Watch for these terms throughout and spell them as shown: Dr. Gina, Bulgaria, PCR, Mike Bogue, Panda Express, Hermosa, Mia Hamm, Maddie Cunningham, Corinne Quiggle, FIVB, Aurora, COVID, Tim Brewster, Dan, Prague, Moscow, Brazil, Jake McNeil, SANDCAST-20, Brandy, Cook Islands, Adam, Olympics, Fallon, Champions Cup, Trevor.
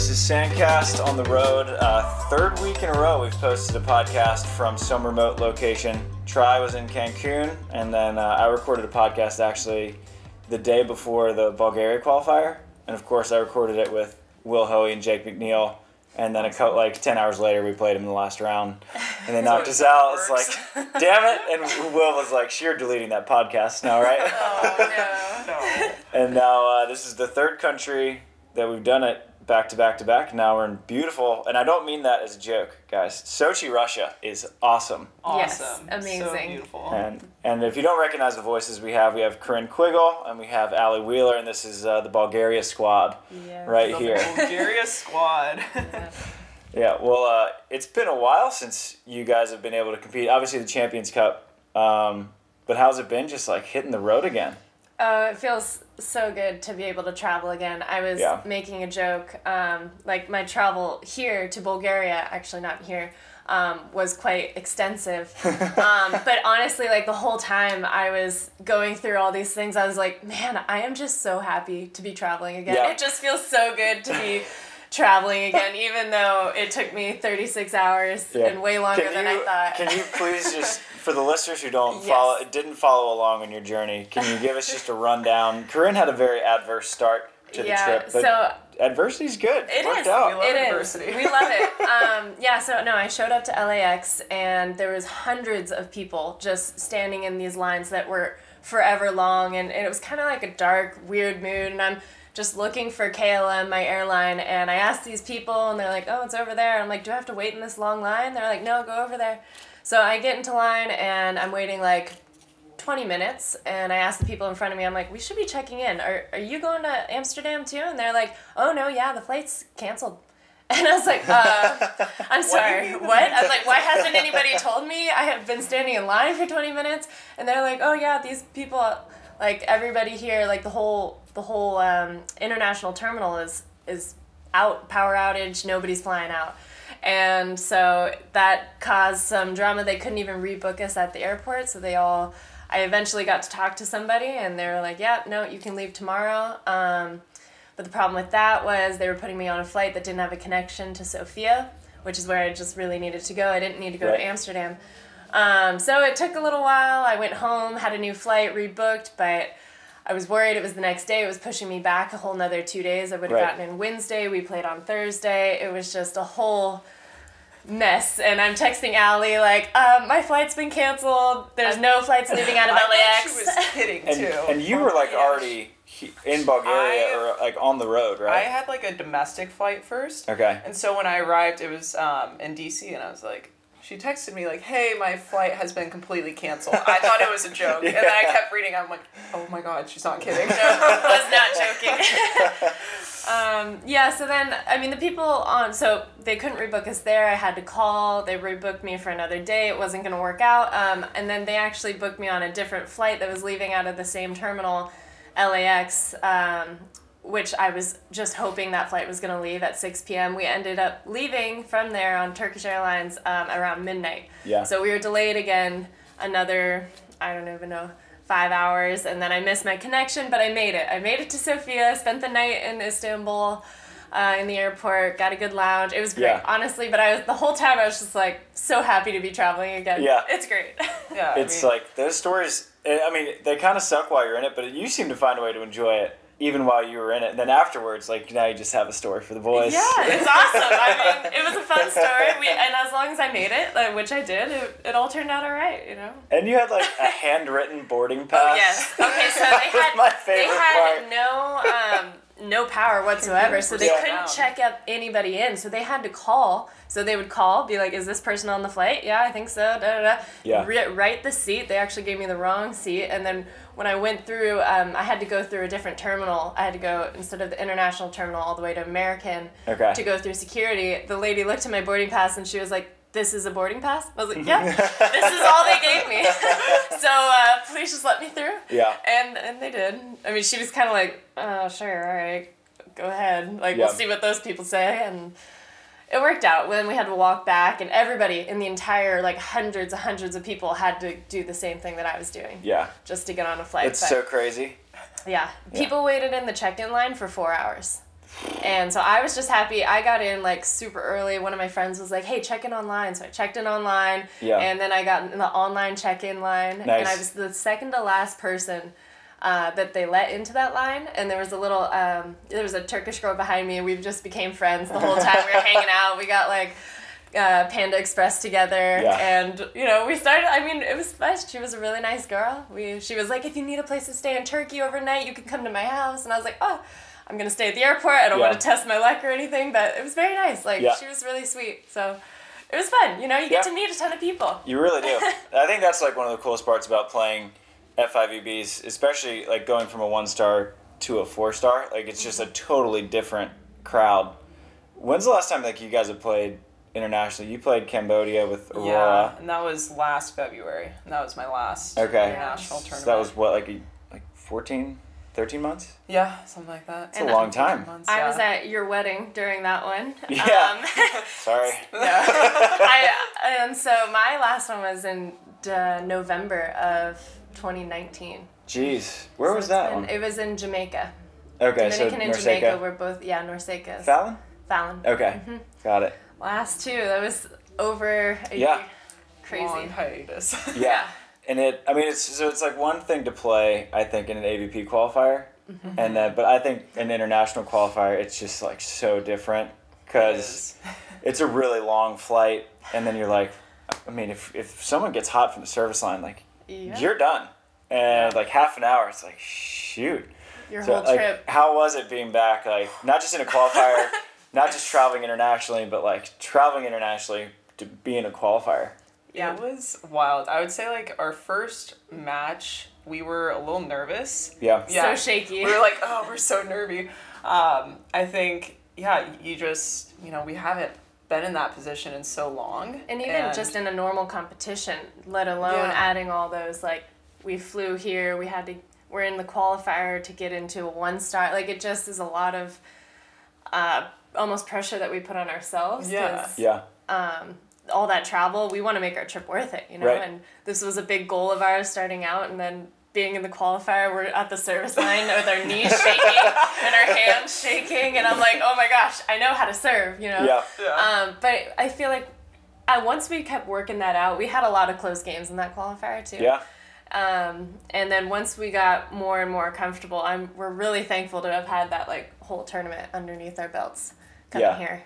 This is Sandcast on the road. Third week in a row we've posted a podcast from some remote location. Try was in Cancun, and then I recorded a podcast actually the day before the Bulgaria qualifier. And of course I recorded it with Will Hoey and Jake McNeil. And then like 10 hours later, we played him in the last round, and they knocked us out. It's like, damn it. And Will was like, "She're deleting that podcast now, right?" Oh, no. And now this is the third country that we've done it back to back to back. Now we're in beautiful, and I don't mean that as a joke, guys. Sochi, Russia is awesome. Awesome. Yes, amazing. So beautiful. And if you don't recognize the voices we have Corinne Quiggle, and we have Allie Wheeler, and this is the Bulgaria squad right here. The Bulgaria squad. Yeah, well, it's been a while since you guys have been able to compete. Obviously the Champions Cup, but how's it been just like hitting the road again? Oh, it feels so good to be able to travel again. I was making a joke, like my travel here to Bulgaria, actually not here, was quite extensive. But honestly, like the whole time I was going through all these things, I was like, man, I am just so happy to be traveling again. Yeah. It just feels so good to be traveling again, even though it took me 36 hours and way longer than I thought. Can you please just... For the listeners who didn't follow along on your journey, can you give us just a rundown? Corinne had a very adverse start to the trip, but adversity's good. It worked out. We love adversity. We love it. I showed up to LAX, and there was hundreds of people just standing in these lines that were forever long, and it was kind of like a dark, weird mood, and I'm just looking for KLM, my airline, and I asked these people, and they're like, "Oh, it's over there." I'm like, "Do I have to wait in this long line?" They're like, "No, go over there." So I get into line, and I'm waiting like 20 minutes, and I ask the people in front of me, I'm like, "We should be checking in. Are you going to Amsterdam too?" And they're like, "Oh, no, yeah, the flight's canceled." And I was like, I'm sorry, what? I was like, why hasn't anybody told me? I have been standing in line for 20 minutes. And they're like, "Oh, yeah, these people, like everybody here, like the whole international terminal is out, power outage, nobody's flying out." And so that caused some drama. They couldn't even rebook us at the airport, so I eventually got to talk to somebody, and they were like, "Yeah, no, you can leave tomorrow." But the problem with that was they were putting me on a flight that didn't have a connection to Sofia, which is where I just really needed to go. I didn't need to go to Amsterdam. So it took a little while. I went home, had a new flight, rebooked, but I was worried. It was the next day. It was pushing me back a whole another 2 days. I would have gotten in Wednesday. We played on Thursday. It was just a whole mess. And I'm texting Allie like, "My flight's been canceled. There's no flights leaving out of LAX." I thought she was kidding, too. And you were like already in Bulgaria or like on the road, right? I had like a domestic flight first. Okay. And so when I arrived, it was in D.C., and I was like, she texted me like, "Hey, my flight has been completely canceled." I thought it was a joke. And then I kept reading. I'm like, oh my God, she's not kidding. No, I was not joking. So then, I mean, the people so they couldn't rebook us there. I had to call. They rebooked me for another day. It wasn't going to work out. And then they actually booked me on a different flight that was leaving out of the same terminal, LAX, which I was just hoping that flight was going to leave at 6 p.m. We ended up leaving from there on Turkish Airlines around midnight. Yeah. So we were delayed again another, I don't even know, 5 hours, and then I missed my connection, but I made it. I made it to Sofia, spent the night in Istanbul in the airport, got a good lounge. It was great, honestly, but the whole time I was just like so happy to be traveling again. Yeah. It's great. Yeah. It's like those stories, I mean, they kind of suck while you're in it, but you seem to find a way to enjoy it. Even while you were in it. And then afterwards, like, now you just have a story for the boys. Yeah, it's awesome. I mean, it was a fun story. And as long as I made it, which I did, it all turned out all right, you know? And you had, like, a handwritten boarding pass. Oh, yes. Okay, so they had no power whatsoever, so they couldn't check up anybody in, so they had to call. So they would call, be like, "Is this person on the flight?" "Yeah, I think so, da-da-da." Yeah. Write the seat. They actually gave me the wrong seat, and then when I went through, I had to go through a different terminal. I had to go, instead of the international terminal, all the way to American to go through security. The lady looked at my boarding pass, and she was like, "This is a boarding pass?" I was like, "Yeah, this is all they gave me." So please just let me through. Yeah. And they did. I mean, she was kind of like, "Oh, sure, all right, go ahead. Like, we'll see what those people say." And it worked out. When we had to walk back, and everybody in the entire, like, hundreds of people had to do the same thing that I was doing. Yeah. Just to get on a flight. It's so crazy. Yeah. People waited in the check-in line for 4 hours. And so I was just happy. I got in, like, super early. One of my friends was like, hey, check in online. So I checked in online. Yeah. And then I got in the online check-in line. Nice. And I was the second to last person that they let into that line. And there was a little, there was a Turkish girl behind me. We just became friends the whole time. We were hanging out. We got, like... Panda Express together, and you know, we started, I mean, it was fun. She was a really nice girl. She was like, if you need a place to stay in Turkey overnight, you can come to my house. And I was like, oh, I'm gonna stay at the airport. I don't want to test my luck or anything, but it was very nice. Like, she was really sweet, so it was fun. You know, you get to meet a ton of people. You really do. I think that's like one of the coolest parts about playing FIVBs, especially like going from a 1-star to a 4-star. Like, it's just a totally different crowd. When's the last time like you guys have played internationally? You played Cambodia with Aurora. Yeah, and that was last February. And that was my last international tournament. So that was what, like 14, 13 months? Yeah, something like that. It's a long time. Months, I was at your wedding during that one. Yeah. Sorry. No. And so my last one was in November of 2019. Jeez. Where was that one? It was in Jamaica. Okay, so Dominican and Jamaica were both, Norseca. Fallon. Okay, got it. Last two, that was over a year. Crazy. Long hiatus. And it's like one thing to play, I think, in an AVP qualifier, and then, but I think an international qualifier, it's just like so different, because it's a really long flight, and then you're like, I mean, if someone gets hot from the service line, like, you're done, and like half an hour, it's like, shoot. Your whole trip. How was it being back, like, not just in a qualifier, not just traveling internationally, but, like, traveling internationally to being a qualifier. Yeah, it was wild. I would say, like, our first match, we were a little nervous. Yeah. So shaky. We were like, oh, we're so nervy. I think, you just, we haven't been in that position in so long. And even just in a normal competition, let alone adding all those, like, we flew here, we're in the qualifier to get into a 1-star. Like, it just is a lot of... almost pressure that we put on ourselves. All that travel, we want to make our trip worth it, Right. And this was a big goal of ours starting out, and then being in the qualifier, we're at the service line with our knees shaking and our hands shaking, and I'm like, oh my gosh, I know how to serve, But I feel like once we kept working that out, we had a lot of close games in that qualifier too. And then once we got more and more comfortable, we're really thankful to have had that like whole tournament underneath our belts coming here.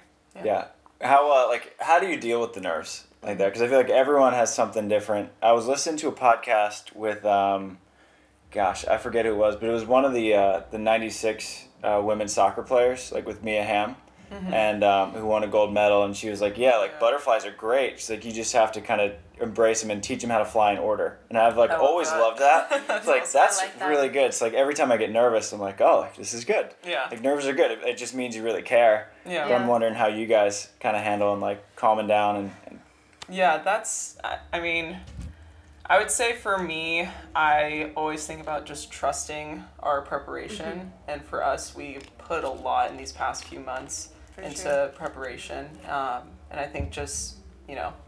How do you deal with the nerves like that? Because I feel like everyone has something different. I was listening to a podcast with, I forget who it was, but it was one of the 96 women's soccer players, like with Mia Hamm, and who won a gold medal, and she was like, butterflies are great. She's like, you just have to kind of embrace them and teach them how to fly in order. And I've always loved that. It's like, that's really good. It's like every time I get nervous, I'm like, oh, like, this is good. Yeah. Like nerves are good. It just means you really care. Yeah. But I'm wondering how you guys kind of handle and like calming down and. Yeah, that's, I mean, I would say for me, I always think about just trusting our preparation. And for us, we put a lot in these past few months into preparation. And I think just,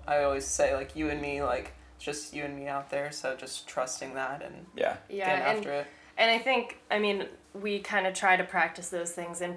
I always say, like, you and me, like, just you and me out there, so just trusting that and getting after it. And I think, we kind of try to practice those things in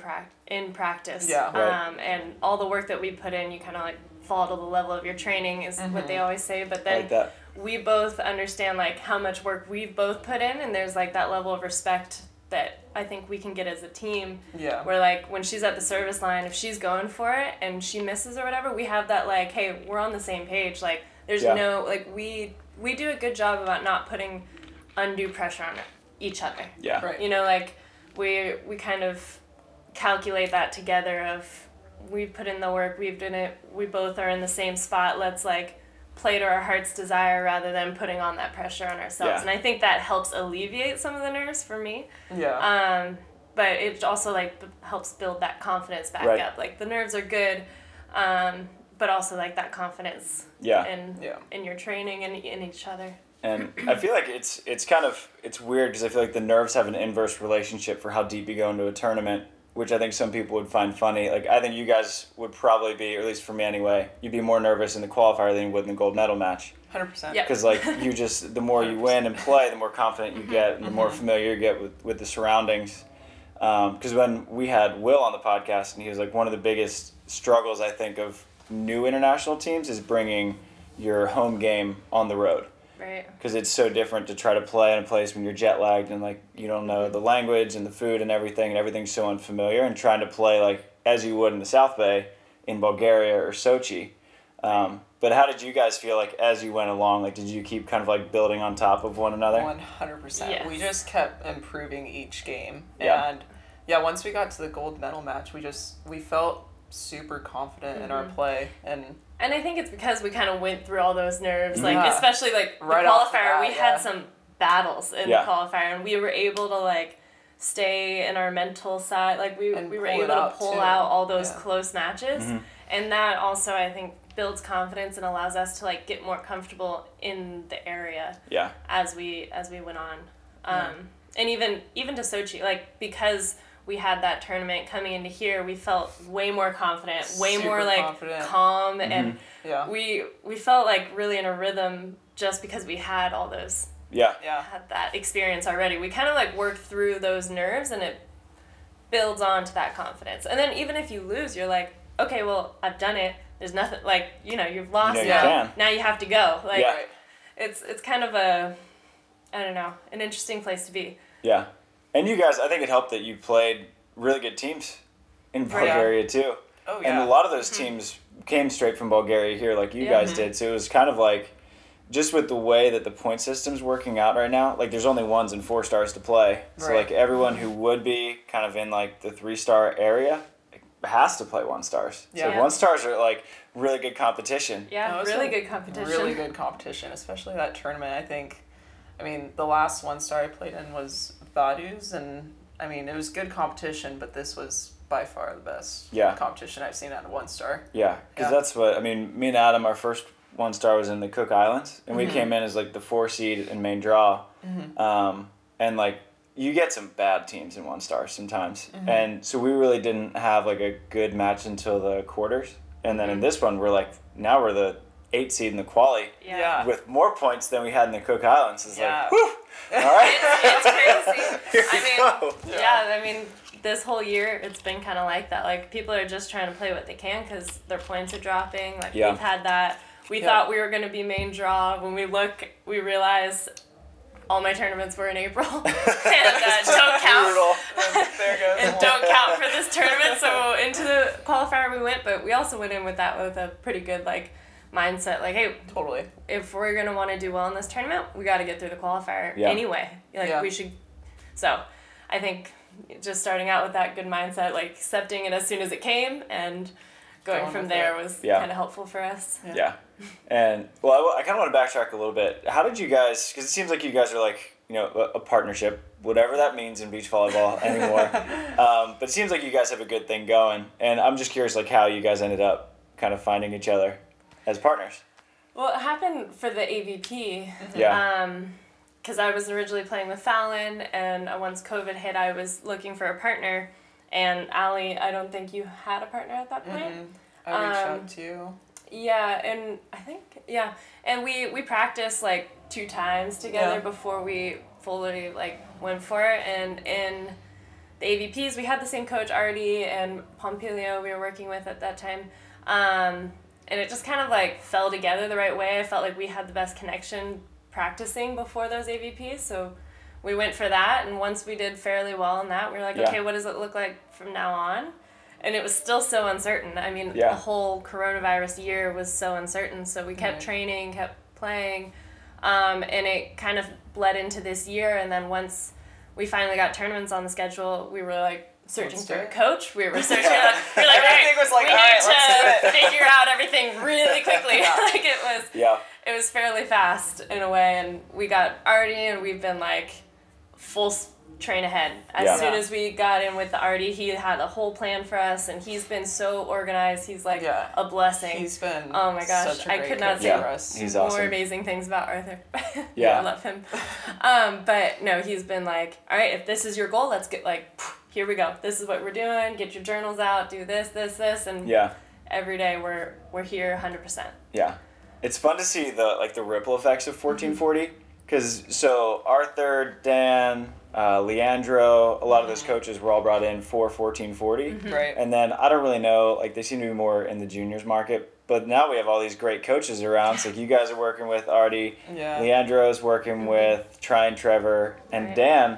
practice. Yeah. And all the work that we put in, you kind of, like, fall to the level of your training is what they always say, but then we both understand, like, how much work we've both put in, and there's, like, that level of respect that I think we can get as a team. Yeah. Where, like, when she's at the service line, if she's going for it and she misses or whatever, we have that, like, hey, we're on the same page. Like, there's no, like, we do a good job about not putting undue pressure on each other. Yeah. Right. Like, we kind of calculate that together of we've put in the work, we've done it, we both are in the same spot. Let's, like, play to our heart's desire rather than putting on that pressure on ourselves. Yeah. And I think that helps alleviate some of the nerves for me. Yeah. But it also like helps build that confidence back up. Like the nerves are good, but also like that confidence in your training and in each other. And I feel like it's kind of, it's weird because I feel like the nerves have an inverse relationship for how deep you go into a tournament, which I think some people would find funny. Like, I think you guys would probably be, or at least for me anyway, you'd be more nervous in the qualifier than you would in the gold medal match. 100%. Because, like, you just, the more you win and play, the more confident you get and the more familiar you get with the surroundings. Because when we had Will on the podcast, and he was like, one of the biggest struggles, I think, of new international teams is bringing your home game on the road. Right. Because it's so different to try to play in a place when you're jet lagged and, like, you don't know the language and the food and everything's so unfamiliar, and trying to play, like, as you would in the South Bay in Bulgaria or Sochi. But how did you guys feel, like, as you went along? Like, did you keep kind of, like, building on top of one another? 100%. Yes. We just kept improving each game. Yeah. And, yeah, once we got to the gold medal match, we felt super confident in our play. And I think it's because we kind of went through all those nerves, like, especially, like, right the qualifier. We had some battles in the qualifier, and we were able to, like, stay in our mental side. Like, we were able to pull out all those close matches. Mm-hmm. And that also, I think, builds confidence and allows us to, like, get more comfortable in the area as we went on. And even to Sochi, like, because we had that tournament coming into here, we felt way more confident, way super more, like, confident, calm, and we felt, like, really in a rhythm just because we had all those had that experience already. We kind of, like, worked through those nerves, and it builds on to that confidence. And then even if you lose, you're like, okay, well, I've done it. There's nothing, like, you know, you've lost now. Now you have to go. Like, it's kind of a, I don't know, an interesting place to be. Yeah. And you guys, I think it helped that you played really good teams in Bulgaria, too. Oh, yeah. And a lot of those teams came straight from Bulgaria here, like you guys did. So it was kind of like, just with the way that the point system's working out right now, like, there's only 1s and 4 stars to play. So, like, everyone who would be kind of in, like, the 3-star area has to play 1 stars. Yeah. So 1 stars are, like, really good competition. Yeah, really good competition. Really good competition, especially that tournament. I think, I mean, the last 1 star I played in was Vadu's, and, I mean, it was good competition, but this was by far the best competition I've seen out of 1 star. Yeah, because that's what, I mean, me and Adam, our first 1 star was in the Cook Islands, and we came in as, like, the 4 seed in main draw. And, like, you get some bad teams in 1 star sometimes. And so we really didn't have, like, a good match until the quarters. And then in this one, we're like, now we're the 8 seed in the quali with more points than we had in the Cook Islands. It's like, whew, all right. It's crazy. I mean, this whole year, it's been kind of like that. Like, people are just trying to play what they can because their points are dropping. Like, we've had that. We thought we were going to be main draw. When we look, we realize all my tournaments were in April, and don't count. And don't count for this tournament. So into the qualifier we went, but we also went in with that, with a pretty good, like, mindset. Like, hey, totally, if we're gonna want to do well in this tournament, we got to get through the qualifier anyway. Like, we should. So, I think just starting out with that good mindset, like, accepting it as soon as it came, and going from there was kind of helpful for us. Yeah. And, well, I kind of want to backtrack a little bit. How did you guys, because it seems like you guys are, like, you know, a partnership, whatever that means in beach volleyball anymore. But it seems like you guys have a good thing going. And I'm just curious, like, how you guys ended up kind of finding each other as partners. Well, it happened for the AVP. Because I was originally playing with Fallon, and once COVID hit, I was looking for a partner. And Allie, I don't think you had a partner at that point. I reached out to you. Yeah, and I think, and we practiced, like, 2 times together before we fully, like, went for it. And in the AVPs, we had the same coach, Artie and Pompilio, we were working with at that time. And it just kind of, like, fell together the right way. I felt like we had the best connection practicing before those AVPs, so we went for that, and once we did fairly well in that, we were like, okay, what does it look like from now on? And it was still so uncertain. I mean, the whole coronavirus year was so uncertain, so we kept training, kept playing, and it kind of bled into this year, and then once we finally got tournaments on the schedule, we were, like, searching for a coach. We were searching. We were like, everything was like, we need to figure out everything really quickly. Like, it was, it was fairly fast in a way, and we got Artie, and we've been, like, full train ahead. As soon as we got in with the Artie, he had a whole plan for us, and he's been so organized. He's, like, a blessing. He's been, oh my gosh, such a great, I could not say he's more awesome. Amazing things about Arthur. I love him. But no, he's been like, all right, if this is your goal, let's get, like, here we go. This is what we're doing. Get your journals out. Do this, this, this, and every day we're here 100%. Yeah, it's fun to see the ripple effects of 1440. Because so Arthur, Dan, Leandro, a lot of those coaches were all brought in for 1440. Mm-hmm. Right. And then I don't really know, like they seem to be more in the juniors market, but now we have all these great coaches around. So like you guys are working with Artie, yeah. Leandro's working mm-hmm. with Trine Trevor, and right. Dan.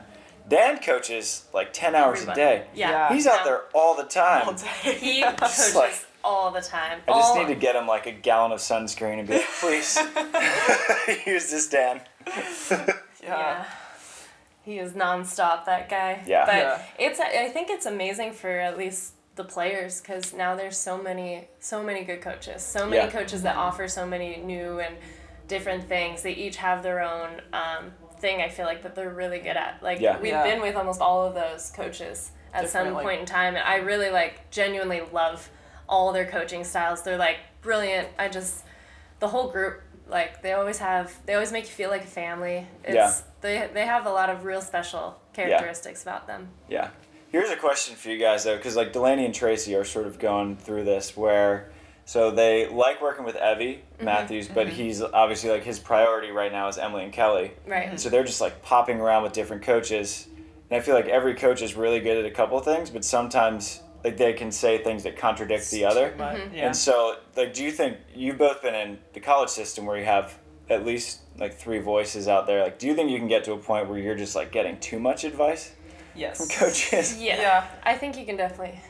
Dan coaches like 10 hours a day. Yeah. He's out there all the time. All day. He coaches like, all the time. I just need to get him like a gallon of sunscreen and be like, please, use this, Dan. Yeah. He is nonstop, that guy. Yeah. But I think it's amazing for at least the players because now there's so many good coaches. So many coaches that offer so many new and different things. They each have their own thing I feel like that they're really good at. Like we've been with almost all of those coaches at some point in time, and I really genuinely love all their coaching styles. They're brilliant. The whole group, they always make you feel like a family. They have a lot of real special characteristics about them. Yeah. Here's a question for you guys though, because Delaney and Tracy are sort of going through this where they like working with Evie Matthews, mm-hmm. but he's obviously his priority right now is Emily and Kelly. Right. Mm-hmm. So they're just popping around with different coaches. And I feel like every coach is really good at a couple of things, but sometimes they can say things that contradict the other. Mm-hmm. Yeah. And so do you think you've both been in the college system where you have at least three voices out there? Do you think you can get to a point where you're just getting too much advice? Yes. From coaches? Yeah. I think you can definitely.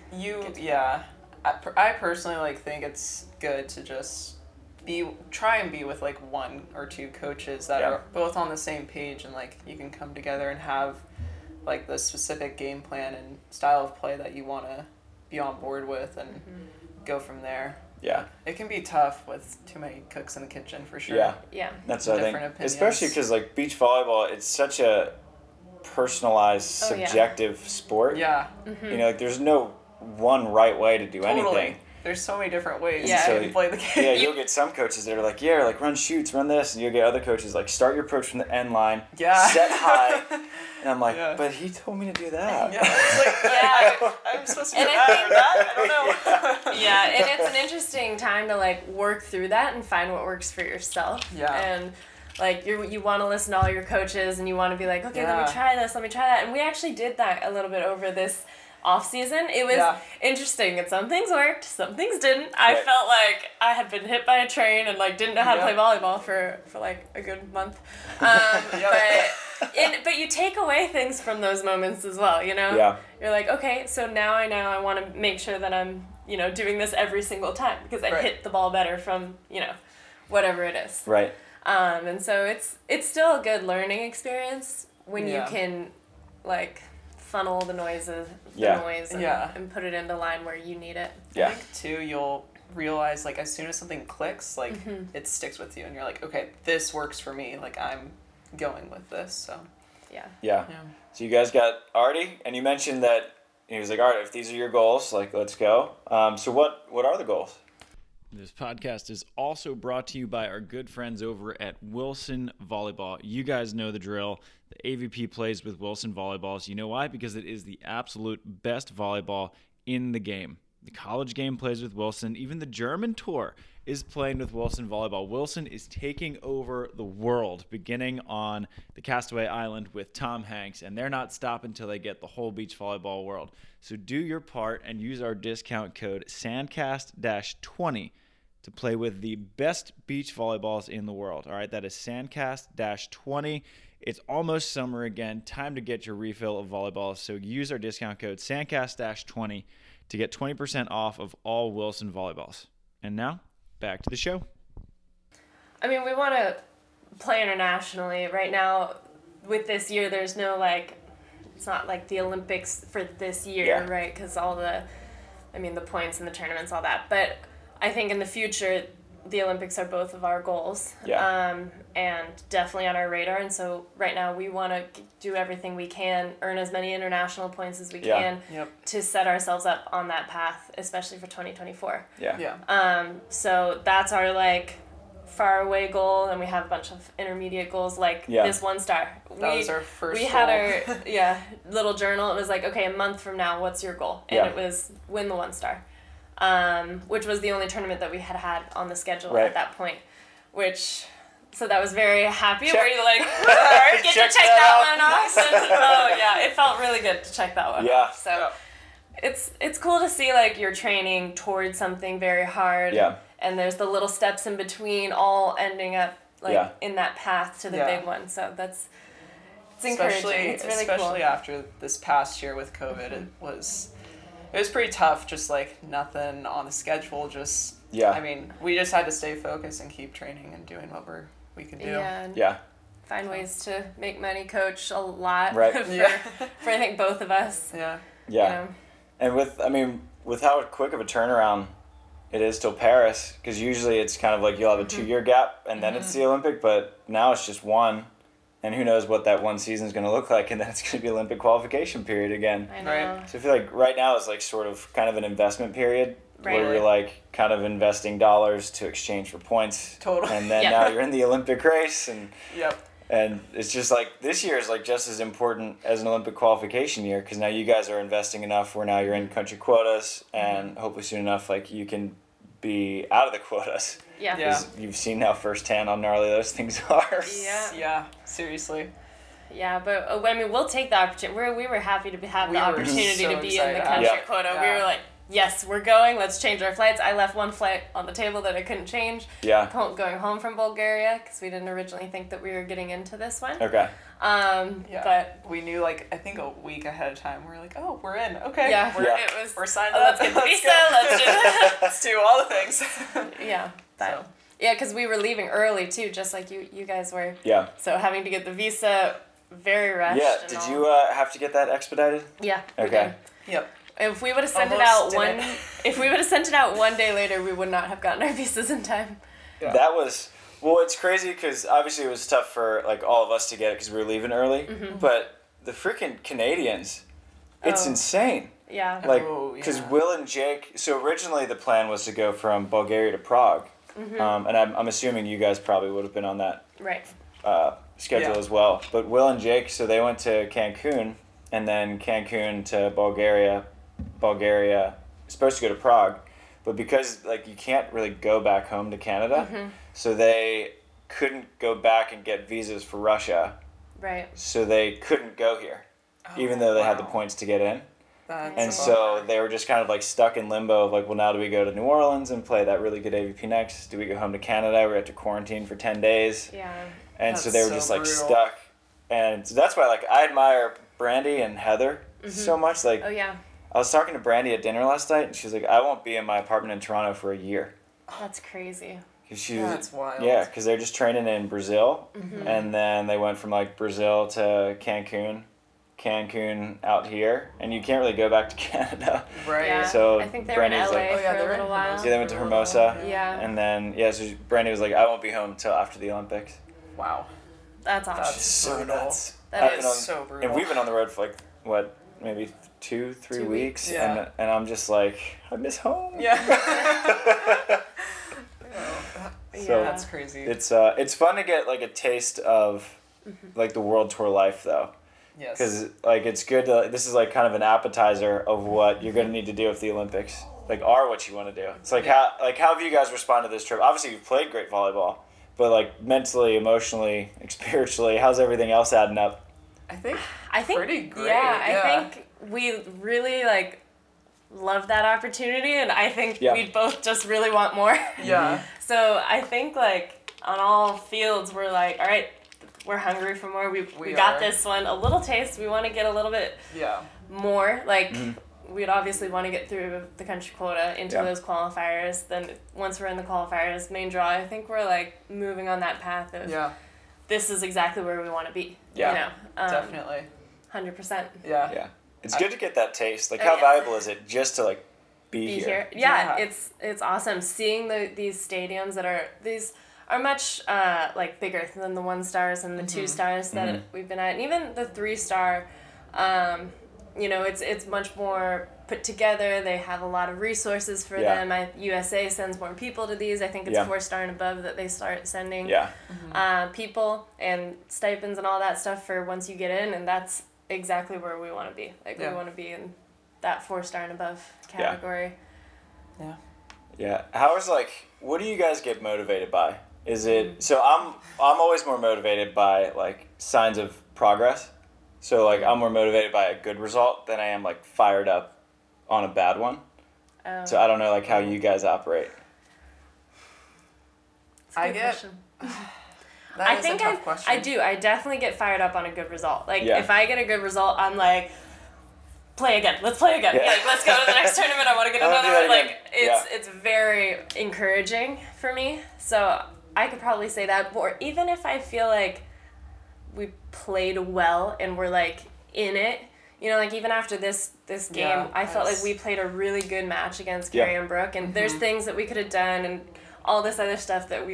I personally think it's good to just try and be with one or two coaches that are both on the same page, and you can come together and have the specific game plan and style of play that you want to be on board with and mm-hmm. go from there. Yeah. It can be tough with too many cooks in the kitchen for sure. Yeah. Yeah. That's what I think. Opinions. Especially because beach volleyball, it's such a personalized, subjective sport. Yeah. Mm-hmm. There's no one right way to do anything. There's so many different ways to play the game. Yeah, you'll get some coaches that are run shoots, run this, and you'll get other coaches start your approach from the end line, set high, and I'm but he told me to do that. Yeah, I'm supposed to do that, I don't know. Yeah, and it's an interesting time to work through that and find what works for yourself. Yeah. And you want to listen to all your coaches, and you want to be like, okay, let me try this, let me try that, and we actually did that a little bit over this off season. It was interesting, and some things worked, some things didn't. I felt like I had been hit by a train and didn't know how to play volleyball for a good month. But you take away things from those moments as well, you know? Yeah. You're okay, so now I want to make sure that I'm, doing this every single time because I hit the ball better from, whatever it is. Right. And so it's still a good learning experience when you can funnel the noises, and put it into line where you need it. Yeah. I think too, you'll realize as soon as something clicks, mm-hmm. it sticks with you, and you're okay, this works for me. I'm going with this. So. Yeah. Yeah. Yeah. So you guys got Artie, and you mentioned that he was all right, if these are your goals, let's go. So what are the goals? This podcast is also brought to you by our good friends over at Wilson Volleyball. You guys know the drill. The AVP plays with Wilson Volleyballs. You know why? Because it is the absolute best volleyball in the game. The college game plays with Wilson. Even the German tour is playing with Wilson Volleyball. Wilson is taking over the world, beginning on the Castaway Island with Tom Hanks, and they're not stopping until they get the whole beach volleyball world. So do your part and use our discount code SANDCAST-20 to play with the best beach volleyballs in the world. All right, that is SANDCAST-20. It's almost summer again. Time to get your refill of volleyballs. So use our discount code SANDCAST-20 to get 20% off of all Wilson Volleyballs. And now, back to the show. I mean, we want to play internationally. Right now, with this year, there's no, it's not the Olympics for this year, right? Because all the points and the tournaments, all that. But I think in the future, the Olympics are both of our goals, and definitely on our radar. And so right now we want to do everything we can, earn as many international points as we can to set ourselves up on that path, especially for 2024. Yeah. Yeah. So that's our faraway goal, and we have a bunch of intermediate goals this one star. That was our first goal. We had our little journal. It was okay, a month from now, what's your goal? And it was win the one star. Which was the only tournament that we had on the schedule at that point, which So that was very happy. Check. Were you like, get check to check that one off? Oh, yeah. It felt really good to check that one off. So it's cool to see, like, you're training towards something very hard. Yeah. And there's the little steps in between all ending up, like, in that path to the big one. So that's... It's encouraging. It's really especially cool. After this past year with COVID, it was pretty tough, just like nothing on the schedule, just I mean, we just had to stay focused and keep training and doing what we could do. Yeah. Find ways to make money, coach a lot. Right. For I think both of us. Yeah. You know. And with how quick of a turnaround it is till Paris, because usually it's kind of like you'll have a 2 year gap and then it's the Olympic, but now it's just one. And who knows what that one season is going to look like, and then it's going to be Olympic qualification period again. I know. Right. So I feel like right now is like sort of kind of an investment period where you're like kind of investing dollars to exchange for points. Totally. And then now you're in the Olympic race, and and it's just like this year is like just as important as an Olympic qualification year, because now you guys are investing enough where now you're in country quotas, and hopefully soon enough like you can be out of the quotas. Yeah. You've seen now firsthand how gnarly those things are. Yeah, seriously. Yeah, but I mean, we'll take the opportunity. We were happy to have the opportunity to be in the country quota. Yeah. We were like, yes, we're going. Let's change our flights. I left one flight on the table that I couldn't change. Yeah. Going home from Bulgaria, because we didn't originally think that we were getting into this one. Okay. But we knew, like, I think a week ahead of time, we were like, oh, we're in. Okay. Yeah. We're signed up. Let's get the visa. Let's do all the things. So. Yeah, because we were leaving early too, just like you guys were. Yeah. So having to get the visa, very rushed. Yeah. Did you have to get that expedited? Yeah. Okay. Yep. If we would have sent it out 1 day later, we would not have gotten our visas in time. Yeah. Well, it's crazy because obviously it was tough for like all of us to get it because we were leaving early. Mm-hmm. But the freaking Canadians, it's insane. Yeah. Like, because Will and Jake. So originally the plan was to go from Bulgaria to Prague. Mm-hmm. And I'm assuming you guys probably would have been on that schedule as well. But Will and Jake, so they went to Cancun, and then Cancun to Bulgaria. Bulgaria supposed to go to Prague, but because like you can't really go back home to Canada, so they couldn't go back and get visas for Russia. Right. So they couldn't go here, even though they had the points to get in. And so they were just kind of like stuck in limbo of like, well, now do we go to New Orleans and play that really good AVP next? Do we go home to Canada? We have to quarantine for 10 days. Yeah. And so they were just like stuck. And so that's why like I admire Brandy and Heather so much. Like, I was talking to Brandy at dinner last night, and she's like, I won't be in my apartment in Toronto for a year. That's crazy. That's wild. Yeah, because they're just training in Brazil. Mm-hmm. And then they went from like Brazil to Cancun out here, and you can't really go back to Canada. Right. Yeah. So I think they were in LA for a little while. Yeah, they went to Hermosa. Yeah. And then, so Brandy was like, I won't be home until after the Olympics. Wow. That's awesome. That's so nuts. That is so brutal. And we've been on the road for like, what, maybe two, 3 weeks? Yeah. And I'm just like, I miss home. Yeah. So that's crazy. It's fun to get like a taste of like the world tour life though. Yes. Because, like, it's good to... This is, like, kind of an appetizer of what you're going to need to do with the Olympics. Like, are what you want to do. It's like, how have you guys responded to this trip? Obviously, you've played great volleyball. But, like, mentally, emotionally, spiritually, how's everything else adding up? I think pretty great. Yeah, I think we really, like, love that opportunity. And I think we both just really want more. Yeah. So, I think, like, on all fields, we're like, all right... We're hungry for more. We got this one. A little taste. We want to get a little bit more. Like, we'd obviously want to get through the country quota into those qualifiers. Then once we're in the qualifiers, main draw, I think we're, like, moving on that path of this is exactly where we want to be. Yeah, you know? Definitely. 100%. Yeah. It's good to get that taste. Like, how valuable is it just to, like, be here? Yeah, it's awesome. Seeing these stadiums that are much like bigger than the 1-stars and the 2-stars that we've been at, and even the 3-star. You know, it's much more put together. They have a lot of resources for them. USA sends more people to these. I think it's 4-star and above that they start sending people and stipends and all that stuff for once you get in, and that's exactly where we want to be. Like we want to be in that 4-star and above category. Yeah. How is like? What do you guys get motivated by? Is it so? I'm always more motivated by like signs of progress. So like I'm more motivated by a good result than I am like fired up on a bad one. Oh. So I don't know like how you guys operate. That's a tough question. I do. I definitely get fired up on a good result. Like if I get a good result, I'm like, play again. Let's play again. Yeah. Like let's go to the next tournament. I want to get another one. Like it's very encouraging for me. So I could probably say that. Or even if I feel like we played well and we're like in it, you know, like even after this game, I felt like we played a really good match against Carrie and Brooke, and there's things that we could have done and all this other stuff that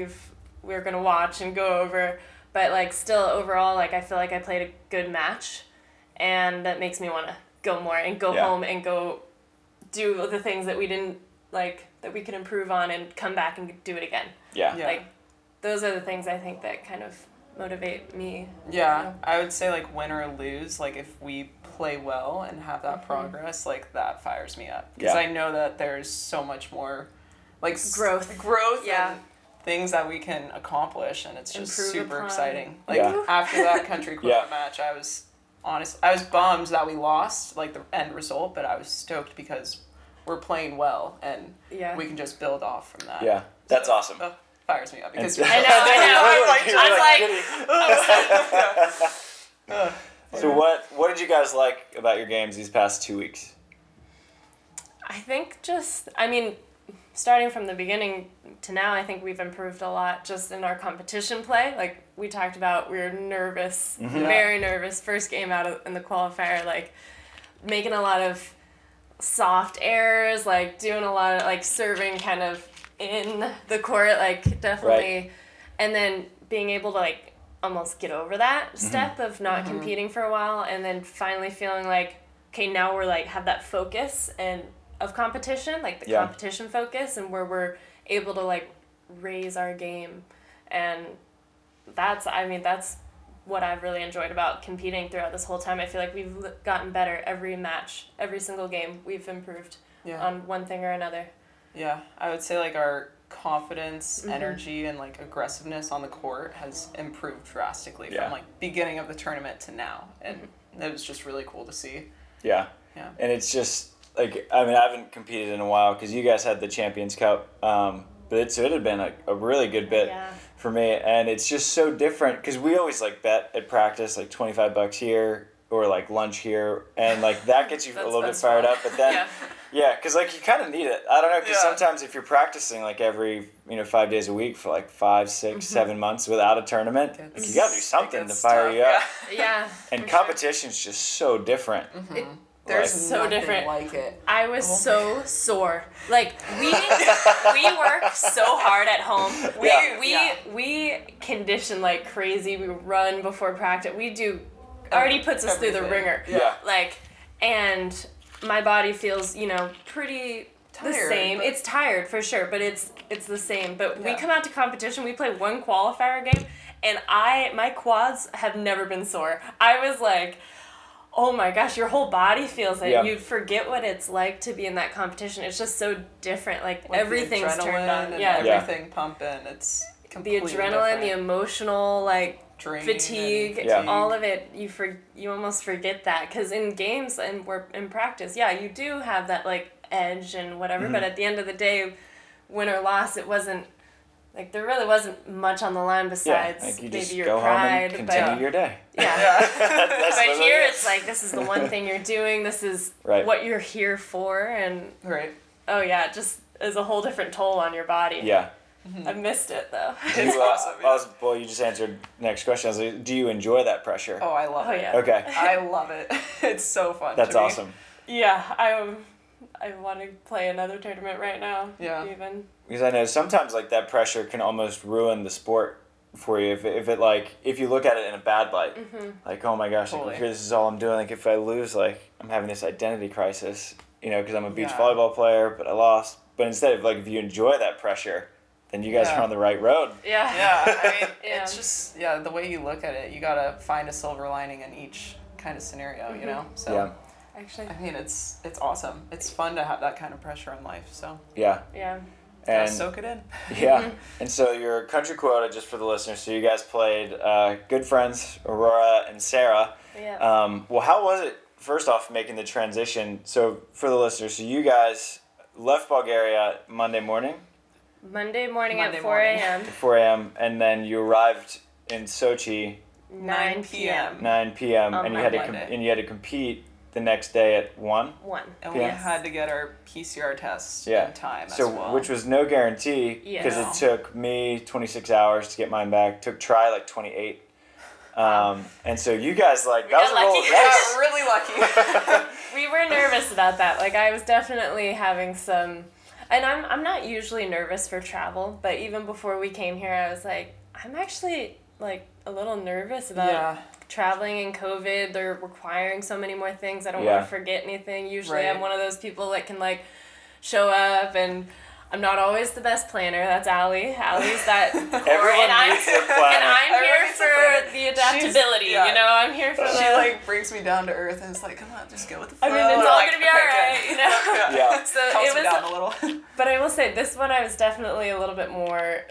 we're gonna watch and go over, but like still overall, like I feel like I played a good match, and that makes me wanna go more and go home and go do the things that we didn't like that we could improve on and come back and do it again. Yeah. Like those are the things I think that kind of motivate me. Yeah, you know? I would say like win or lose, like if we play well and have that progress, like that fires me up because I know that there's so much more like growth and things that we can accomplish, and it's just super exciting. Like after that country club match, I was bummed that we lost like the end result, but I was stoked because we're playing well and we can just build off from that. Yeah, that's awesome. Fires me up because I know. So what did you guys like about your games these past 2 weeks? I think starting from the beginning to now, I think we've improved a lot just in our competition play. Like we talked about, we were nervous, very nervous. First game in the qualifier, like making a lot of soft errors, like doing a lot of like serving kind of in the court, like definitely. Right. And then being able to like almost get over that step of not competing for a while. And then finally feeling like, okay, now we're like have that focus and of competition, like the competition focus, and where we're able to like raise our game. And that's what I've really enjoyed about competing throughout this whole time. I feel like we've gotten better every match, every single game. We've improved on one thing or another. Yeah, I would say like our confidence, energy, and like aggressiveness on the court has improved drastically from like beginning of the tournament to now, and it was just really cool to see. Yeah. Yeah. And it's just like, I mean, I haven't competed in a while because you guys had the Champions Cup, but it had been a really good bit for me, and it's just so different because we always like bet at practice, like $25 here or like lunch here, and like that gets you a little bit fired up. But then, because like you kind of need it. I don't know, because sometimes if you're practicing like every 5 days a week for like 5, 6, 7 months without a tournament, like, you gotta do something to fire you up. Yeah, and competition's just so different. Mm-hmm. There's so different. Like it. I was so sore. Like we work so hard at home. We condition like crazy. We run before practice. We do. Artie puts us through the ringer. Yeah. Like, and my body feels pretty tired, the same. It's tired for sure, but it's the same. But we come out to competition. We play one qualifier game, and my quads have never been sore. I was like, oh my gosh, your whole body feels it. Yeah. You forget what it's like to be in that competition. It's just so different. Like everything's turned on. Yeah, everything pumping. It's completely the adrenaline, different. The emotional fatigue, all of it. You almost forget that because in games and we're in practice. Yeah, you do have that like edge and whatever. Mm-hmm. But at the end of the day, win or loss, it wasn't. Like, there really wasn't much on the line besides maybe your pride. Home and continue your day. Yeah. But here it's like, this is the one thing you're doing. This is what you're here for. And it just is a whole different toll on your body. Yeah. Mm-hmm. I missed it, though. It's awesome. Well, you just answered the next question. I was like, do you enjoy that pressure? Oh, I love it. Yeah. Okay. I love it. It's so fun. That's awesome. Yeah, I want to play another tournament right now. Yeah. Even. Because I know sometimes like that pressure can almost ruin the sport for you if it like if you look at it in a bad light. Mm-hmm. Like, oh my gosh, totally. Like here this is all I'm doing. Like if I lose, like I'm having this identity crisis, because I'm a beach volleyball player, but I lost. But instead of like if you enjoy that pressure, then you guys are on the right road. Yeah. Yeah. I mean, it's just the way you look at it. You gotta find a silver lining in each kind of scenario. Mm-hmm. So. Yeah. Actually, I mean, it's awesome. It's fun to have that kind of pressure in life. So. Yeah. Yeah. Gotta soak it in. Yeah. And so your country quota, just for the listeners, so you guys played good friends, Aurora and Sarah. Yeah. Well, how was it, first off, making the transition? So for the listeners, so you guys left Bulgaria Monday morning? Monday morning at 4 a.m. 4 a.m. And then you arrived in Sochi. 9 p.m. 9 p.m. And you had to compete the next day at 1 and we had to get our PCR tests in time as well. Which was no guarantee because it took me 26 hours to get mine back. Took Try like 28. And so you guys that was lucky. We got really lucky. We were nervous about that. I was definitely having some, and I'm not usually nervous for travel, but even before we came here, I was I'm actually a little nervous about traveling in COVID. They're requiring so many more things. I don't want to forget anything. Usually I'm one of those people that can show up, and I'm not always the best planner. That's Allie. Allie's that core. Everyone needs a planner. I'm here for the adaptability. Yeah. You know, I'm here for that. She brings me down to earth and is come on, just go with the flow. I mean, it's all gonna be all right. You know. Yeah. So calms me down a little. But I will say this one, I was definitely a little bit more,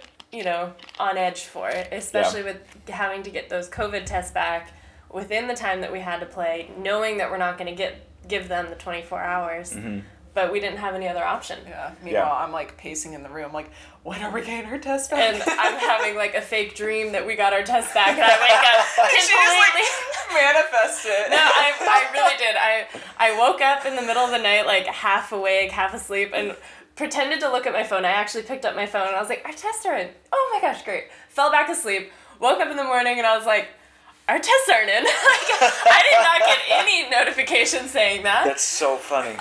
on edge for it, especially with having to get those COVID tests back within the time that we had to play, knowing that we're not going to give them the 24 hours. Mm-hmm. But we didn't have any other option. Yeah. Meanwhile, I'm pacing in the room, when are we getting our test back? And I'm having a fake dream that we got our test back, and I wake up completely. She just manifest it. No, I really did. I woke up in the middle of the night, half awake, half asleep, and pretended to look at my phone. I actually picked up my phone and I was our tests are in. Oh my gosh, great. Fell back asleep, woke up in the morning and I was our tests aren't in. I did not get any notification saying that. That's so funny.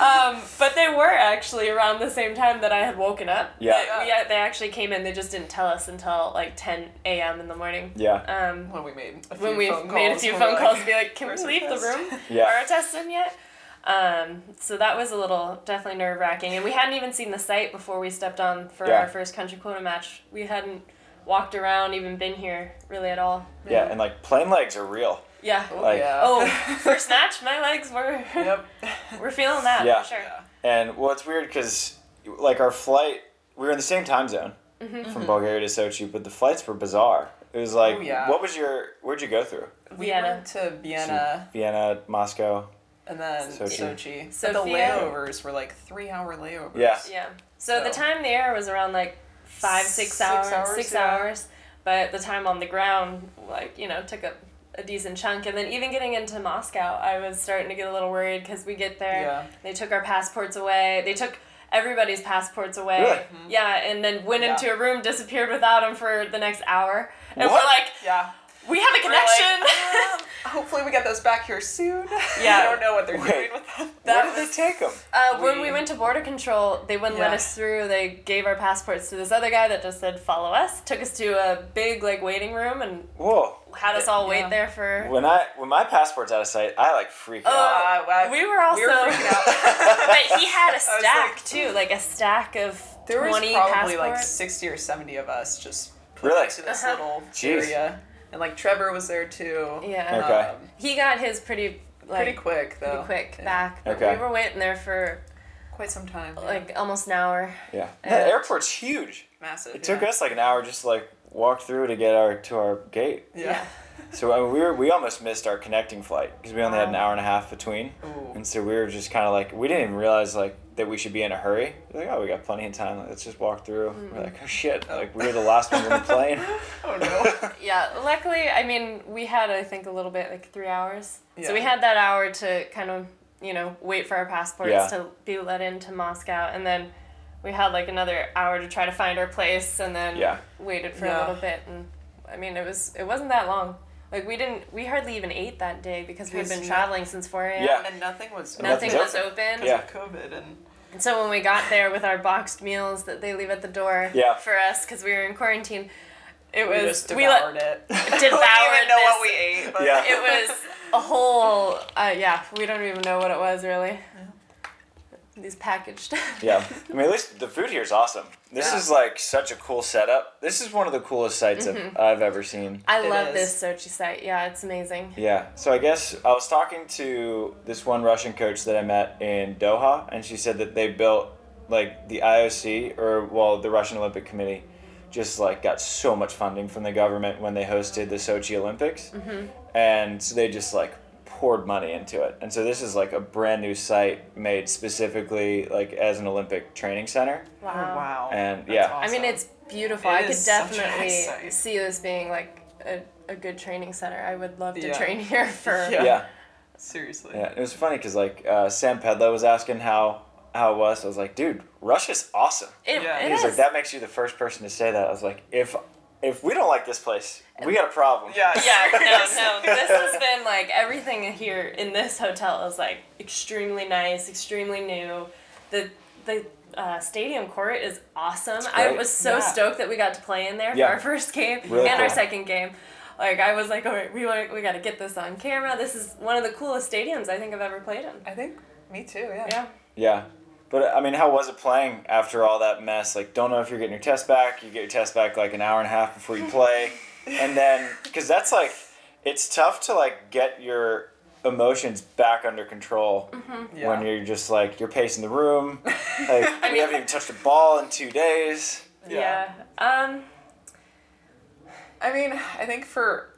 But they were actually around the same time that I had woken up. Yeah. They actually came in. They just didn't tell us until 10 a.m. in the morning. Yeah. When we made a few phone calls. To be can we leave the room? Yeah. Are our tests in yet? So that was a little definitely nerve-wracking, and we hadn't even seen the site before we stepped on for our first country quota match. We hadn't walked around, even been here really at all. Really. Yeah, and plane legs are real. Yeah. First match, my legs were. Yep. We're feeling that. Yeah. For sure. Yeah. And well, it's weird because our flight, we were in the same time zone from Bulgaria to Sochi, but the flights were bizarre. It was what was where'd you go through? We went to Vienna. Vienna, Moscow. And then Sochi. So the layovers were 3-hour layovers. Yeah. Yeah. So the time there was around 5-6 hours. 6 hours. But the time on the ground, took up a decent chunk. And then even getting into Moscow, I was starting to get a little worried because we get there. Yeah. They took our passports away. They took everybody's passports away. Really? Mm-hmm. Yeah. And then went into a room, disappeared without them for the next hour. And we're we have a connection. Hopefully we get those back here soon. Yeah. I don't know what they're doing with them. Where did they take them? When we went to border control, they wouldn't let us through. They gave our passports to this other guy that just said, follow us. Took us to a big, waiting room and had us all wait there for... When my passport's out of sight, I, freak out. We were freaking out. But he had a stack, too. A stack of 20 passports. There was probably, 60 or 70 of us just put into this little area. And Trevor was there too. Yeah. Okay. He got his pretty quick back. But we were waiting there for quite some time. Almost an hour. Yeah. The airport's huge. Massive. It took us an hour just walk through to get to our gate. Yeah. So we almost missed our connecting flight because we only had an hour and a half between. Ooh. And so we were just kind of we didn't even realize that we should be in a hurry. We got plenty of time. Let's just walk through. Mm. We're oh, shit. We were the last one on the plane. Oh, no. Yeah. Luckily, we had, I think, a little bit, 3 hours. Yeah. So we had that hour to kind of, wait for our passports to be let into Moscow. And then we had, another hour to try to find our place and then waited for a little bit. And, it wasn't that long. We hardly even ate that day because we'd been traveling since 4 a.m. Yeah. And nothing was open. Yeah. Of COVID and so when we got there with our boxed meals that they leave at the door for us because we were in quarantine, we devoured it. Devoured. We don't even know what we ate. But it was a whole, we don't even know what it was really. Yeah. These packaged. Yeah. At least the food here is awesome. This is such a cool setup. This is one of the coolest sites I've ever seen. I love this Sochi site. Yeah, it's amazing. Yeah. So I guess I was talking to this one Russian coach that I met in Doha, and she said that they built like the IOC, or well, the Russian Olympic Committee, just like got so much funding from the government when they hosted the Sochi Olympics. Mm-hmm. And so they just like poured money into it. And so this is like a brand new site made specifically like as an Olympic training center. Wow. Oh, wow. And yeah. Awesome. I mean, it's beautiful. I could definitely nice see this being like a good training center. I would love to train here for... Yeah. Seriously. Yeah. It was funny because like Sam Pedlow was asking how it was. I was like, dude, Russia's awesome. He was like, that makes you the first person to say that. I was like, if we don't like this place, we got a problem. Yeah. Yeah, no. This has been like everything here in this hotel is like extremely nice, extremely new. The stadium court is awesome. I was so stoked that we got to play in there for our first game and our second game. Like, I was like, all right, we got to get this on camera. This is one of the coolest stadiums I think I've ever played in. I think, me too, yeah. Yeah. But, I mean, how was it playing after all that mess? Like, don't know if you're getting your test back. You get your test back, like, an hour and a half before you play. And then, because that's, like, it's tough to, like, get your emotions back under control when you're just, like, you're pacing the room. Like, we haven't even touched a ball in 2 days. Yeah. I mean, I think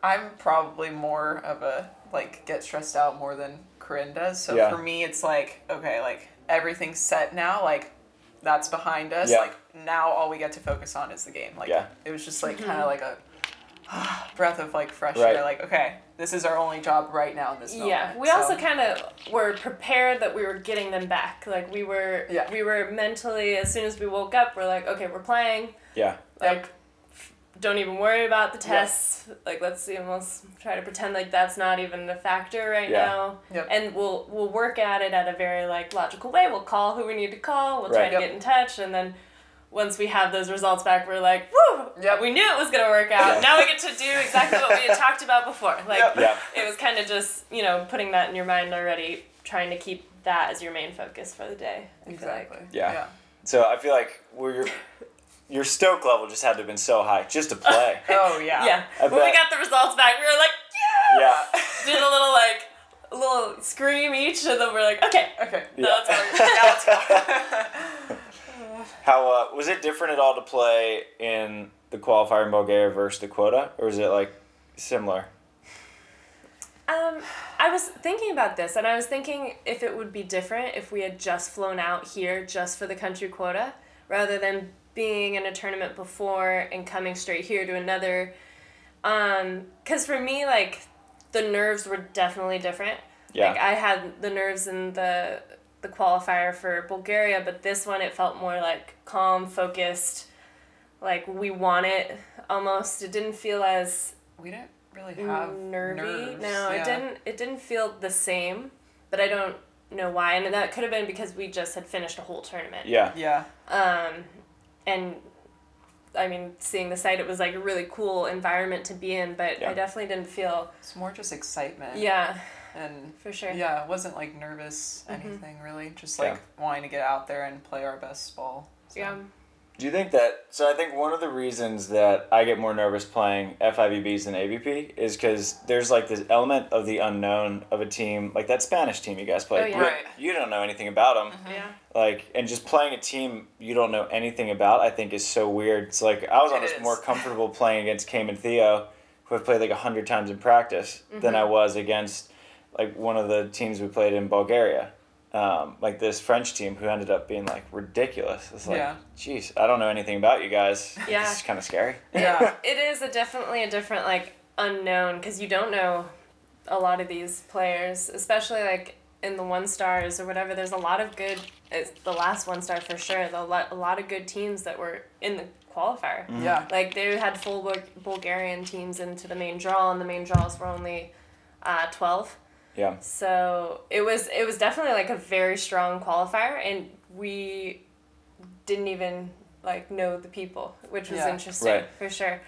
I'm probably more of a, like, get stressed out more than Corinne does. So for me, it's like, okay, like, everything's set now. Like, that's behind us. Yeah. Like, now all we get to focus on is the game. Like, it was just, like, kind of like a breath of, like, fresh air. Like, okay, this is our only job right now in this moment. Yeah, we also kind of were prepared that we were getting them back. Like, we were mentally, as soon as we woke up, we're like, okay, we're playing. Yeah. Like... Yep. Don't even worry about the tests. Yes. Like, let's almost try to pretend like that's not even a factor right now. Yep. And we'll work at it at a very, like, logical way. We'll call who we need to call. We'll try to get in touch. And then once we have those results back, we're like, woo! Yep. We knew it was going to work out. Yep. Now we get to do exactly what we had talked about before. Like, it was kind of just, you know, putting that in your mind already, trying to keep that as your main focus for the day. Exactly. Like. Yeah. So I feel like your stoke level just had to have been so high just to play. Oh, yeah. Yeah. When we got the results back, we were like, yeah! Did a little scream each, and then we're like, okay. Yeah. Now it's going. How was it different at all to play in the qualifier in Bulgaria versus the quota, or was it, like, similar? I was thinking about this, and I was thinking if it would be different if we had just flown out here just for the country quota, rather than being in a tournament before and coming straight here to another, 'cause for me, like, the nerves were definitely different. Yeah. Like, I had the nerves in the qualifier for Bulgaria, but this one, it felt more, like, calm, focused, like, we want it, almost. It didn't feel as... We didn't really have nervy. Nerves. No, yeah. It didn't feel the same, but I don't know why, and that could have been because we just had finished a whole tournament. Yeah. And, I mean, seeing the site, it was, like, a really cool environment to be in, but I definitely didn't feel... It's more just excitement. Yeah, and for sure. Yeah, it wasn't, like, nervous, anything, really. Just, like, wanting to get out there and play our best ball. So. Yeah. Do you think that... So I think one of the reasons that I get more nervous playing FIVBs than AVP is because there's, like, this element of the unknown of a team, like that Spanish team you guys played. Oh, yeah. Right. You don't know anything about them. Mm-hmm. Yeah. Like, and just playing a team you don't know anything about, I think, is so weird. It's like, I was almost more comfortable playing against Cam and Theo, who I've played, like, 100 times in practice, than I was against, like, one of the teams we played in Bulgaria. Like this French team who ended up being, like, ridiculous. It's like, geez, I don't know anything about you guys. Yeah. It's kind of scary. Yeah. It is definitely a different, like, unknown, because you don't know a lot of these players, especially, like, in the one stars or whatever. There's a lot of good, it's the last one star for sure, a lot of good teams that were in the qualifier. Mm-hmm. Yeah. Like, they had full Bulgarian teams into the main draw, and the main draws were only 12. Yeah. So it was definitely, like, a very strong qualifier, and we didn't even, like, know the people, which was interesting, for sure.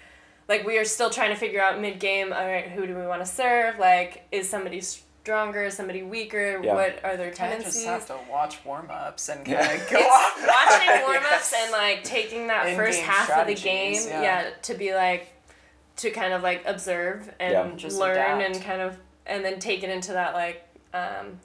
Like, we are still trying to figure out mid-game, all right, who do we want to serve? Like, is somebody stronger, somebody weaker? Yeah. What are their tendencies? You just have to watch warm-ups and kind of go off. Watching warm-ups and, like, taking that in-game first half of the game, to be, like, to kind of, like, observe and learn and kind of... And then take it into that, like,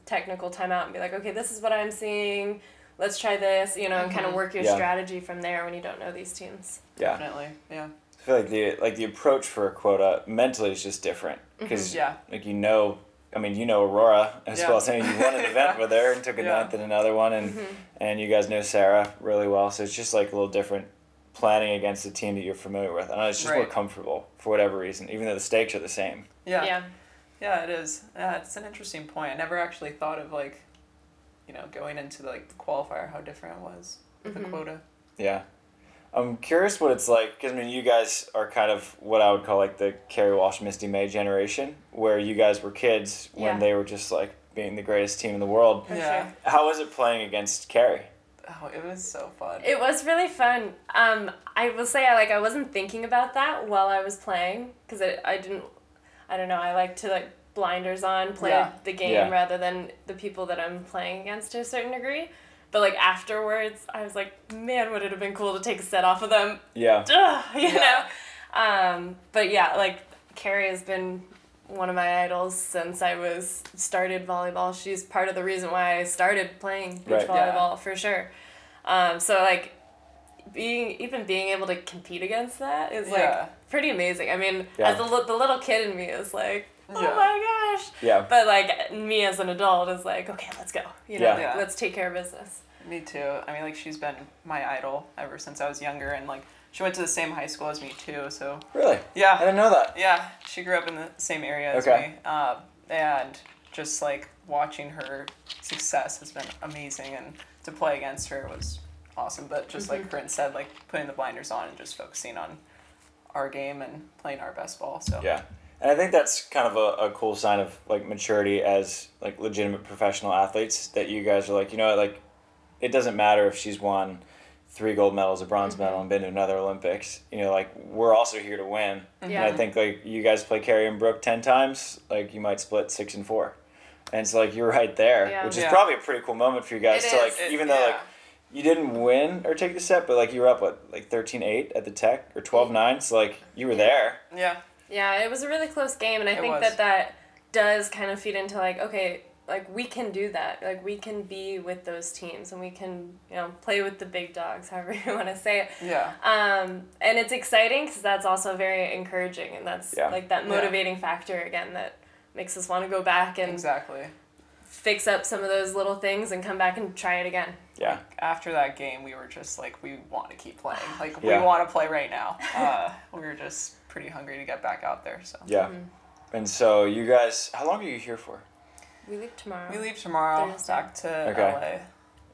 technical timeout and be like, okay, this is what I'm seeing. let's try this, you know, and kind of work your strategy from there when you don't know these teams. Yeah. Definitely, yeah. I feel like the approach for a quota mentally is just different. Because, like, you know Aurora as well. So you won an event with her and took a ninth in another one. And, and you guys know Sarah really well. So it's just, like, a little different planning against a team that you're familiar with. And it's just more comfortable for whatever reason, even though the stakes are the same. Yeah. Yeah, yeah it is. It's an interesting point. I never actually thought of, like, you know, going into, like, the qualifier, how different it was with the quota. Yeah. I'm curious what it's like, because, I mean, you guys are kind of what I would call, like, the Carrie Walsh, Misty May generation, where you guys were kids when they were just, like, being the greatest team in the world. Yeah. How was it playing against Carrie? Oh, it was so fun. It was really fun. I will say, I wasn't thinking about that while I was playing, because I like to, like, blinders on, play the game rather than the people that I'm playing against to a certain degree. But, like, afterwards, I was like, man, would it have been cool to take a set off of them? Yeah. You know? But, yeah, like, Carrie has been one of my idols since I started volleyball. She's part of the reason why I started playing beach volleyball, for sure. So, like, being able to compete against that is, like, pretty amazing. I mean, as the little kid in me is, like, oh my gosh. Yeah. But, like, me as an adult is like, okay, let's go. You know, like, let's take care of business. Me too. I mean, like, she's been my idol ever since I was younger, and, like, she went to the same high school as me too, so. Really? Yeah. I didn't know that. Yeah. She grew up in the same area as me. And just, like, watching her success has been amazing, and to play against her was awesome. But just like Corinne said, like, putting the blinders on and just focusing on our game and playing our best ball, so. Yeah. And I think that's kind of a cool sign of, like, maturity as, like, legitimate professional athletes, that you guys are like, you know, like, it doesn't matter if she's won 3 gold medals, a bronze medal, and been to another Olympics. You know, like, we're also here to win. Yeah. And I think, like, you guys play Carrie and Brooke 10 times, like, you might split 6 and 4. And so, like, you're right there, which is probably a pretty cool moment for you guys. It like, it, even though, like, you didn't win or take the set, but, like, you were up, what, like, 13-8 at the tech, or 12-9, so, like, you were there. Yeah. Yeah, it was a really close game, and I think that does kind of feed into, like, okay, like, we can do that. Like, we can be with those teams, and we can, you know, play with the big dogs, however you want to say it. Yeah. And it's exciting because that's also very encouraging, and that's, like, that motivating factor, again, that makes us want to go back and fix up some of those little things and come back and try it again. Yeah. Like, after that game, we were just like, we want to keep playing. Like, we want to play right now. We were just pretty hungry to get back out there, so. Yeah. Mm-hmm. And so you guys, how long are you here for? We leave tomorrow. Thursday. Back to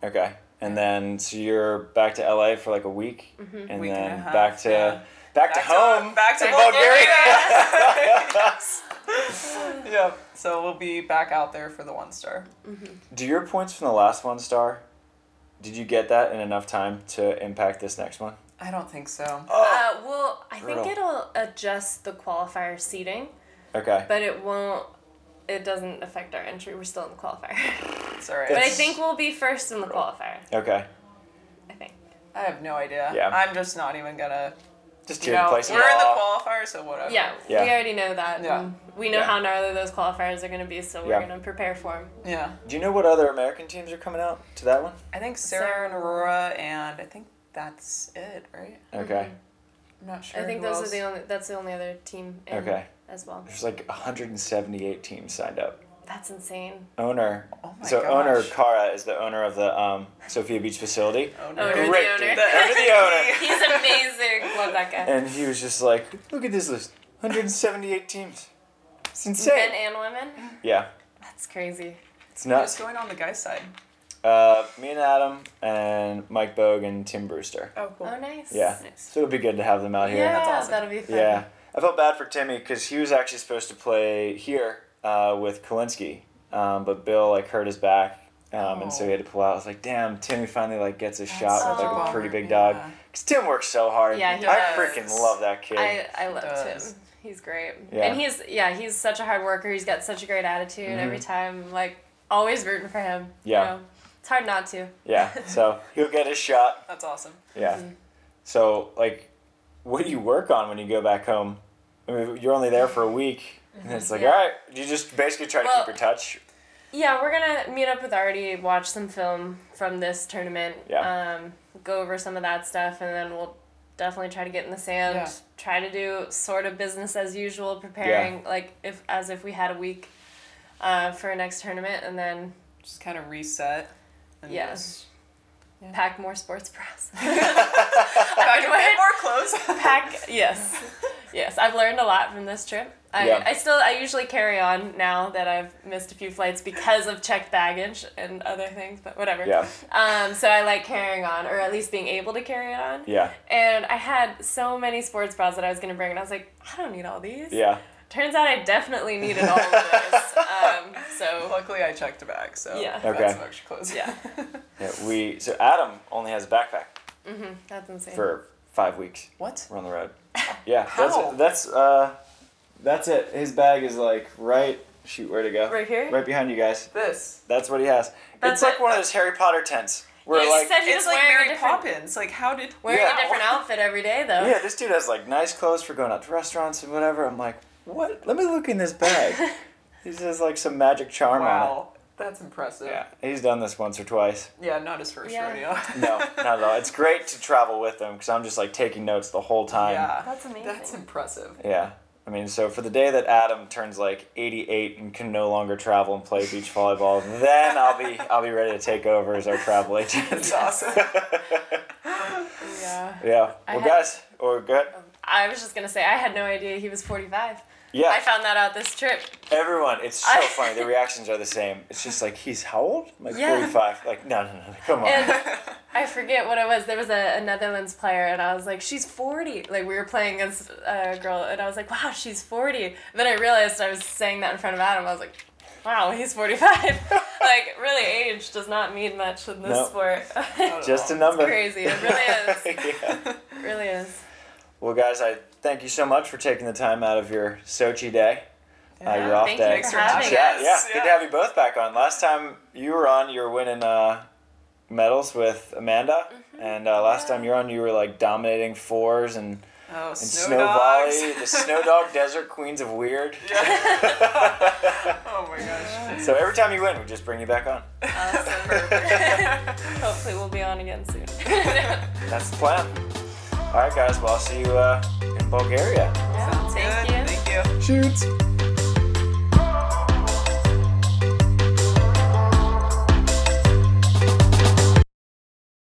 LA. Okay. And then, so you're back to LA for like a week, and week then and a half, back to home. Back to Bulgaria. Yes. Yep. So we'll be back out there for the one star. Mm-hmm. Do your points from the last one star, did you get that in enough time to impact this next one? I don't think so. Well, I think it'll adjust the qualifier seating. Okay. But it doesn't affect our entry. We're still in the qualifier. It's all right. But I think we'll be first in the qualifier. Okay. I think. I have no idea. Yeah. I'm just not even going to. Just two places. We're in the qualifier, so whatever. Yeah. Yeah. We already know that. Yeah. We know how gnarly those qualifiers are going to be, so we're going to prepare for them. Yeah. Do you know what other American teams are coming out to that one? I think Sarah and Aurora, and I think that's it, right? Okay. I'm not sure. I think those are that's the only other team in as well. There's like 178 teams signed up. That's insane. Owner. Oh my gosh. Owner Kara is the owner of the Sofia Beach facility. Owner. He's amazing. Love that guy. And he was just like, look at this list. 178 teams. It's insane. Men and women? Yeah. That's crazy. It's nuts. What's going on the guy's side? Me and Adam and Mike Bogue and Tim Brewster. Oh, cool. Oh, nice. Yeah. Nice. So it'll be good to have them out here. Yeah, that's awesome. That'll be fun. Yeah. I felt bad for Timmy because he was actually supposed to play here with Kolinsky, but Bill, like, hurt his back, and so he had to pull out. I was like, damn, Timmy finally, like, gets a shot with, like, a pretty big dog. Because Tim works so hard. Yeah, he does. I freaking love that kid. I love Tim. He's great. Yeah. And he's such a hard worker. He's got such a great attitude every time. Like, always rooting for him. Yeah. You know? It's hard not to. Yeah, so he'll get his shot. That's awesome. Yeah. Mm-hmm. So, like, what do you work on when you go back home? I mean, you're only there for a week, and it's like, all right, you just basically try to keep in touch. Yeah, we're going to meet up with Artie, watch some film from this tournament, go over some of that stuff, and then we'll definitely try to get in the sand, try to do sort of business as usual, preparing like as if we had a week for our next tournament, and then... Just kind of reset. And yes. Yeah. Pack more sports bras. Pack more clothes. Pack, yes. Yes, I've learned a lot from this trip. I usually carry on now that I've missed a few flights because of checked baggage and other things, but whatever. Yeah. So I like carrying on, or at least being able to carry it on. Yeah. And I had so many sports bras that I was going to bring, and I was like, I don't need all these. Yeah. Turns out I definitely needed all of this. So luckily I checked a bag, so I got some extra clothes. Yeah. So Adam only has a backpack. Mm-hmm. That's insane. For 5 weeks. What? We're on the road. Yeah. How? That's it. His bag is like where'd it go? Right here? Right behind you guys. This. That's what he has. It's like one of those Harry Potter tents. Where like it's like Mary Poppins. Like how did wearing a different outfit every day though? Yeah, this dude has like nice clothes for going out to restaurants and whatever. I'm like, what? Let me look in this bag. He has like some magic charm on it. That's impressive. Yeah, he's done this once or twice. Yeah, not his first rodeo. No, not at all. It's great to travel with him because I'm just like taking notes the whole time. Yeah, that's amazing. That's impressive. Yeah. I mean, so for the day that Adam turns like 88 and can no longer travel and play beach volleyball, then I'll be ready to take over as our travel agent. That's awesome. Yeah. Yeah. Well, guys, we're good. I was just going to say, I had no idea he was 45. Yeah. I found that out this trip. Everyone, it's so funny. The reactions are the same. It's just like, he's how old? I'm like 45. Like, no, come on. And I forget what it was. There was a Netherlands player, and I was like, she's 40. Like, we were playing against a girl, and I was like, wow, she's 40. And then I realized I was saying that in front of Adam. I was like, wow, he's 45. Like, really, age does not mean much in this sport. Just a number. It's crazy. It really is. It really is. Well, guys, I thank you so much for taking the time out of your Sochi day, your off day. Thanks for having us. Yeah, good to have you both back on. Last time you were on, you were winning medals with Amanda, and last time you were on, you were like dominating fours and snow volley, the Snow Dog Desert Queens of Weird. Yeah. Oh my gosh. So every time you win, we just bring you back on. Awesome. Hopefully, we'll be on again soon. That's the plan. All right, guys. Well, I'll see you in Bulgaria. Yeah. Thank you. Thank you. Shoots.